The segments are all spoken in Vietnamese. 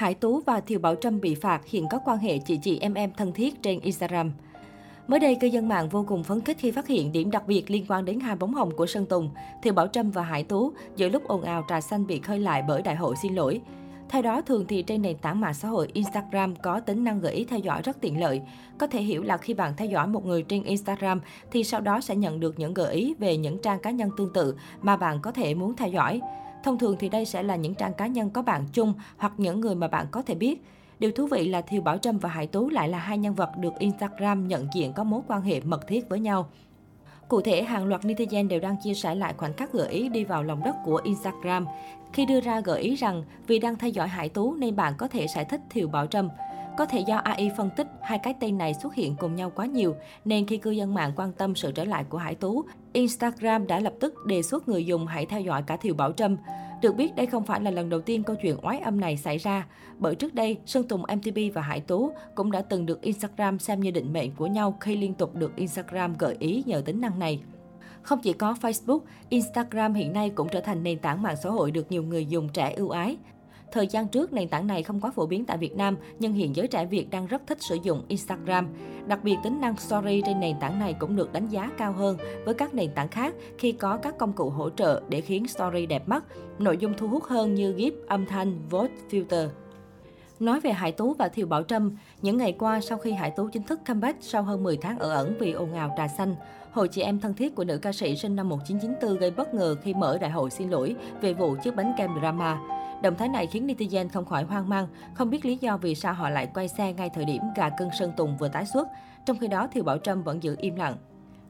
Hải Tú và Thiều Bảo Trâm bị phạt, hiện có quan hệ chị em thân thiết trên Instagram. Mới đây, cư dân mạng vô cùng phấn khích khi phát hiện điểm đặc biệt liên quan đến hai bóng hồng của Sơn Tùng, Thiều Bảo Trâm và Hải Tú, giữa lúc ồn ào trà xanh bị khơi lại bởi đại hội xin lỗi. Theo đó, thường thì trên nền tảng mạng xã hội Instagram có tính năng gợi ý theo dõi rất tiện lợi. Có thể hiểu là khi bạn theo dõi một người trên Instagram thì sau đó sẽ nhận được những gợi ý về những trang cá nhân tương tự mà bạn có thể muốn theo dõi. Thông thường thì đây sẽ là những trang cá nhân có bạn chung hoặc những người mà bạn có thể biết. Điều thú vị là Thiều Bảo Trâm và Hải Tú lại là hai nhân vật được Instagram nhận diện có mối quan hệ mật thiết với nhau. Cụ thể, hàng loạt netizen đều đang chia sẻ lại khoảnh khắc gợi ý đi vào lòng đất của Instagram, khi đưa ra gợi ý rằng vì đang theo dõi Hải Tú nên bạn có thể sẽ thích Thiều Bảo Trâm. Có thể do AI phân tích, hai cái tên này xuất hiện cùng nhau quá nhiều, nên khi cư dân mạng quan tâm sự trở lại của Hải Tú, Instagram đã lập tức đề xuất người dùng hãy theo dõi cả Thiều Bảo Trâm. Được biết, đây không phải là lần đầu tiên câu chuyện oái âm này xảy ra, bởi trước đây, Sơn Tùng MTP và Hải Tú cũng đã từng được Instagram xem như định mệnh của nhau khi liên tục được Instagram gợi ý nhờ tính năng này. Không chỉ có Facebook, Instagram hiện nay cũng trở thành nền tảng mạng xã hội được nhiều người dùng trẻ ưu ái. Thời gian trước, nền tảng này không quá phổ biến tại Việt Nam, nhưng hiện giới trẻ Việt đang rất thích sử dụng Instagram. Đặc biệt, tính năng Story trên nền tảng này cũng được đánh giá cao hơn với các nền tảng khác khi có các công cụ hỗ trợ để khiến Story đẹp mắt, nội dung thu hút hơn như GIF, âm thanh, voice, filter. Nói về Hải Tú và Thiều Bảo Trâm, những ngày qua sau khi Hải Tú chính thức comeback sau hơn 10 tháng ở ẩn vì ồn ào trà xanh, hội chị em thân thiết của nữ ca sĩ sinh năm 1994 gây bất ngờ khi mở đại hội xin lỗi về vụ chiếc bánh kem drama. Động thái này khiến netizen không khỏi hoang mang, không biết lý do vì sao họ lại quay xe ngay thời điểm gà cưng Sơn Tùng vừa tái xuất, trong khi đó Thiều Bảo Trâm vẫn giữ im lặng.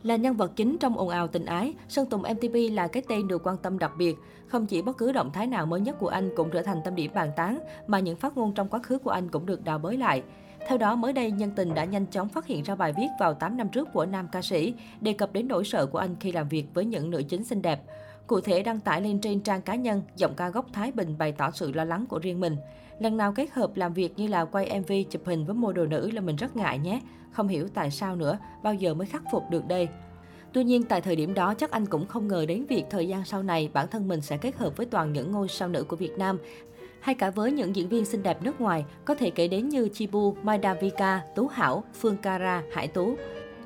Là nhân vật chính trong ồn ào tình ái, Sơn Tùng MTP là cái tên được quan tâm đặc biệt. Không chỉ bất cứ động thái nào mới nhất của anh cũng trở thành tâm điểm bàn tán, mà những phát ngôn trong quá khứ của anh cũng được đào bới lại. Theo đó, mới đây, Nhân Tình đã nhanh chóng phát hiện ra bài viết vào 8 năm trước của nam ca sĩ, đề cập đến nỗi sợ của anh khi làm việc với những nữ chính xinh đẹp. Cụ thể, đăng tải lên trên trang cá nhân, giọng ca gốc Thái Bình bày tỏ sự lo lắng của riêng mình. Lần nào kết hợp làm việc như là quay MV, chụp hình với model nữ là mình rất ngại nhé. Không hiểu tại sao nữa, bao giờ mới khắc phục được đây. Tuy nhiên, tại thời điểm đó, chắc anh cũng không ngờ đến việc thời gian sau này bản thân mình sẽ kết hợp với toàn những ngôi sao nữ của Việt Nam, hay cả với những diễn viên xinh đẹp nước ngoài, có thể kể đến như Chibu, Maidavika, Tú Hảo, Phương Cara, Hải Tú.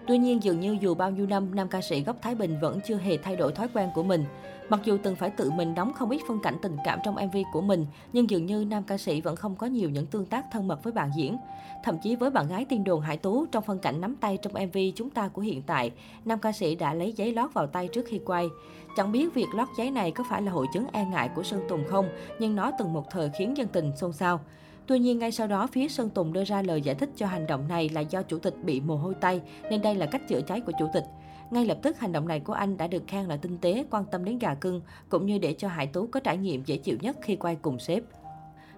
Tuy nhiên, dường như dù bao nhiêu năm, nam ca sĩ gốc Thái Bình vẫn chưa hề thay đổi thói quen của mình. Mặc dù từng phải tự mình đóng không ít phân cảnh tình cảm trong MV của mình, nhưng dường như nam ca sĩ vẫn không có nhiều những tương tác thân mật với bạn diễn. Thậm chí với bạn gái tin đồn Hải Tú, trong phân cảnh nắm tay trong MV Chúng Ta Của Hiện Tại, nam ca sĩ đã lấy giấy lót vào tay trước khi quay. Chẳng biết việc lót giấy này có phải là hội chứng e ngại của Sơn Tùng không, nhưng nó từng một thời khiến dân tình xôn xao. Tuy nhiên, ngay sau đó, phía Sơn Tùng đưa ra lời giải thích cho hành động này là do chủ tịch bị mồ hôi tay, nên đây là cách chữa cháy của chủ tịch. Ngay lập tức, hành động này của anh đã được khen là tinh tế, quan tâm đến gà cưng, cũng như để cho Hải Tú có trải nghiệm dễ chịu nhất khi quay cùng sếp.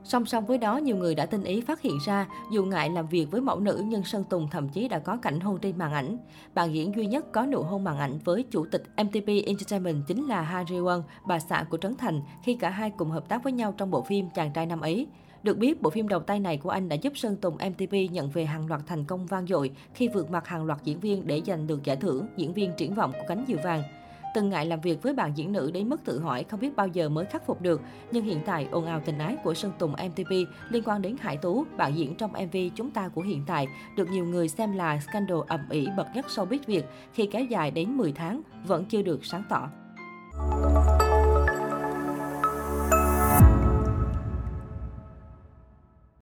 Song song với đó, nhiều người đã tinh ý phát hiện ra, dù ngại làm việc với mẫu nữ nhưng Sơn Tùng thậm chí đã có cảnh hôn trên màn ảnh. Bạn diễn duy nhất có nụ hôn màn ảnh với chủ tịch MTP Entertainment chính là Hari Won, bà xã của Trấn Thành, khi cả hai cùng hợp tác với nhau trong bộ phim Chàng Trai Năm Ấy. Được biết, bộ phim đầu tay này của anh đã giúp Sơn Tùng MTP nhận về hàng loạt thành công vang dội khi vượt mặt hàng loạt diễn viên để giành được giải thưởng diễn viên triển vọng của Cánh Diều Vàng. Từng ngại làm việc với bạn diễn nữ đến mức tự hỏi không biết bao giờ mới khắc phục được, nhưng hiện tại ồn ào tình ái của Sơn Tùng MTP liên quan đến Hải Tú, bạn diễn trong MV Chúng Ta Của Hiện Tại, được nhiều người xem là scandal ầm ĩ bậc nhất showbiz Việt khi kéo dài đến 10 tháng vẫn chưa được sáng tỏ.